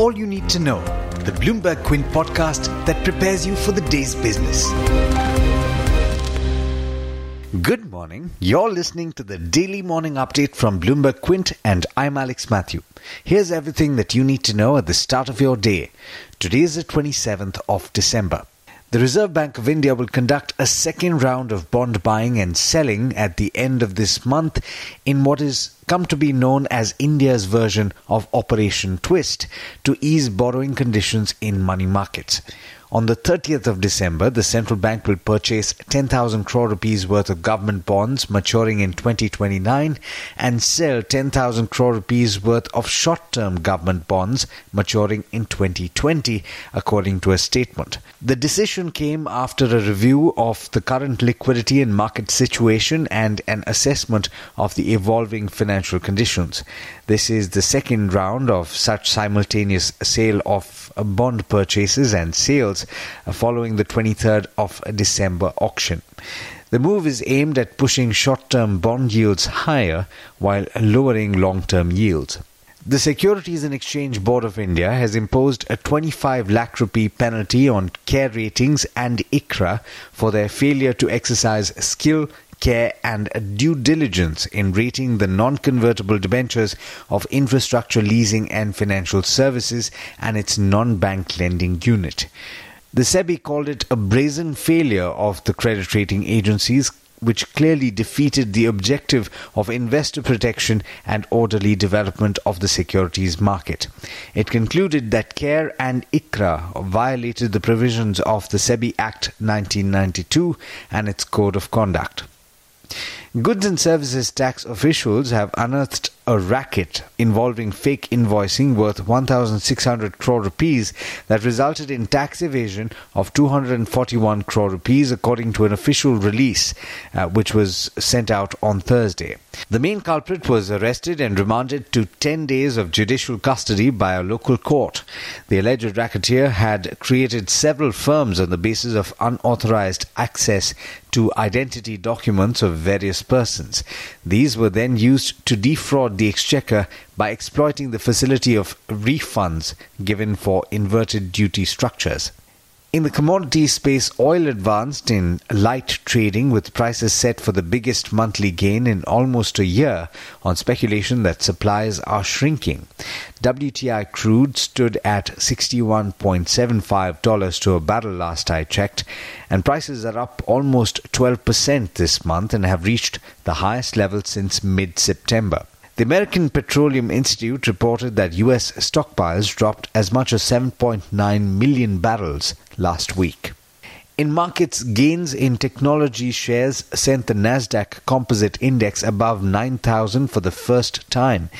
all you need to know. The Bloomberg Quint podcast that prepares you for the day's business. Good morning. You're listening to the Daily Morning Update from Bloomberg Quint, and I'm Alex Mathew. Here's everything that you need to know at the start of your day. Today is the 27th of December. The Reserve Bank of India will conduct a second round of bond buying and selling at the end of this month in what is come to be known as India's version of Operation Twist to ease borrowing conditions in money markets. On the 30th of December, the central bank will purchase 10,000 crore rupees worth of government bonds maturing in 2029 and sell 10,000 crore rupees worth of short-term government bonds maturing in 2020, according to a statement. The decision came after a review of the current liquidity and market situation and an assessment of the evolving financial conditions. This is the second round of such simultaneous sale of bond purchases and sales following the 23rd of December auction. The move is aimed at pushing short-term bond yields higher while lowering long-term yields. The Securities and Exchange Board of India has imposed a 25 lakh rupee penalty on CARE Ratings and ICRA for their failure to exercise skill, care and due diligence in rating the non-convertible debentures of infrastructure leasing and financial services and its non-bank lending unit. The SEBI called it a brazen failure of the credit rating agencies, which clearly defeated the objective of investor protection and orderly development of the securities market. It concluded that CARE and ICRA violated the provisions of the SEBI Act 1992 and its Code of Conduct. Goods and Services Tax officials have unearthed a racket involving fake invoicing worth 1,600 crore rupees that resulted in tax evasion of 241 crore rupees, according to an official release which was sent out on Thursday. The main culprit was arrested and remanded to 10 days of judicial custody by a local court. The alleged racketeer had created several firms on the basis of unauthorized access to identity documents of various persons. These were then used to defraud the exchequer by exploiting the facility of refunds given for inverted duty structures. In the commodity space, oil advanced in light trading with prices set for the biggest monthly gain in almost a year on speculation that supplies are shrinking. WTI crude stood at $61.75 to a barrel last I checked, and prices are up almost 12% this month and have reached the highest level since mid-September. The American Petroleum Institute reported that U.S. stockpiles dropped as much as 7.9 million barrels last week. In markets, gains in technology shares sent the Nasdaq Composite Index above 9,000 for the first time.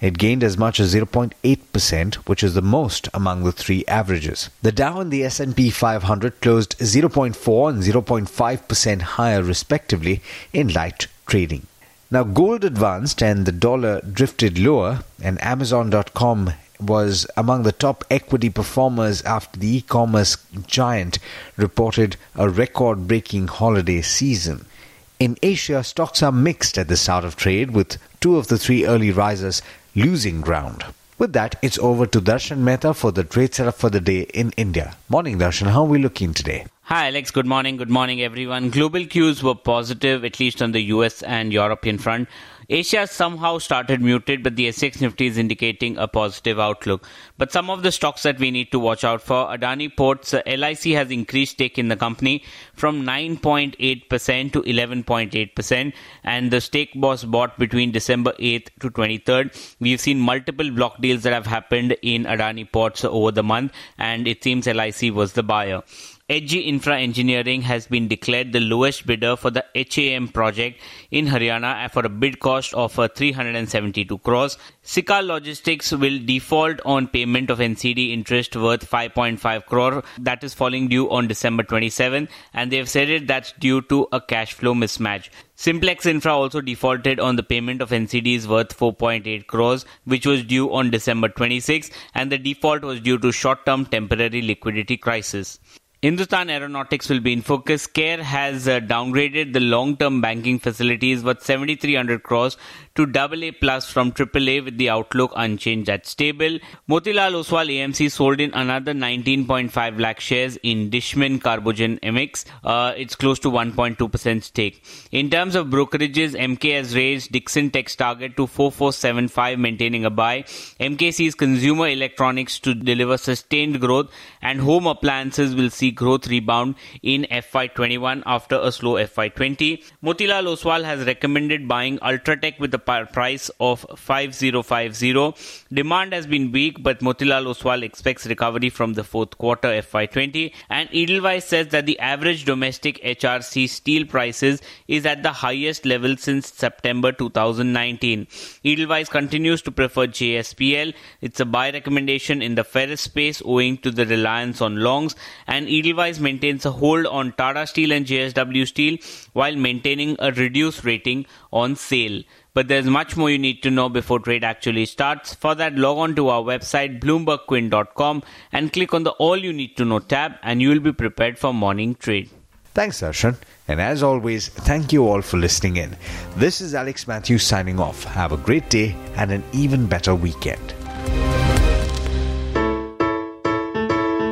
It gained as much as 0.8%, which is the most among the three averages. The Dow and the S&P 500 closed 0.4 and 0.5% higher respectively in light trading. Now, gold advanced and the dollar drifted lower, and Amazon.com was among the top equity performers after the e-commerce giant reported a record-breaking holiday season. In Asia, stocks are mixed at the start of trade, with two of the three early risers losing ground. With that, it's over to Darshan Mehta for the trade setup for the day in India. Morning, Darshan. How are we looking today? Hi Alex, good morning. Good morning everyone. Global cues were positive, at least on the US and European front. Asia somehow started muted, but the SX Nifty is indicating a positive outlook. But some of the stocks that we need to watch out for: Adani Ports, LIC has increased stake in the company from 9.8% to 11.8%, and the stake was bought between December 8th to 23rd. We've seen multiple block deals that have happened in Adani Ports over the month, and it seems LIC was the buyer. HG Infra Engineering has been declared the lowest bidder for the HAM project in Haryana for a bid cost of 372 crores. Sical Logistics will default on payment of NCD interest worth 5.5 crore. That is falling due on December 27, and they have said it that's due to a cash flow mismatch. Simplex Infra also defaulted on the payment of NCDs worth 4.8 crores, which was due on December 26, and the default was due to short-term temporary liquidity crisis. Hindustan Aeronautics will be in focus. CARE has downgraded the long-term banking facilities worth 7,300 crores to AA+ from AAA with the outlook unchanged at stable. Motilal Oswal AMC sold in another 19.5 lakh shares in Dishman Carbogen MX. It's close to 1.2% stake. In terms of brokerages, MK has raised Dixon Tech's target to 4475, maintaining a buy. MK sees consumer electronics to deliver sustained growth and home appliances will see growth rebound in FY21 after a slow FY20. Motilal Oswal has recommended buying Ultratech with a price of 5050. Demand has been weak, but Motilal Oswal expects recovery from the fourth quarter FY20. And Edelweiss says that the average domestic HRC steel prices is at the highest level since September 2019. Edelweiss continues to prefer JSPL. It's a buy recommendation in the ferrous space owing to the reliance on longs, and Edelweiss maintains a hold on Tata Steel and JSW Steel while maintaining a reduced rating on sale. But there's much more you need to know before trade actually starts. For that, log on to our website bloombergquint.com and click on the All You Need to Know tab, and you will be prepared for morning trade. Thanks, Darshan. And as always, thank you all for listening in. This is Alex Matthews signing off. Have a great day and an even better weekend.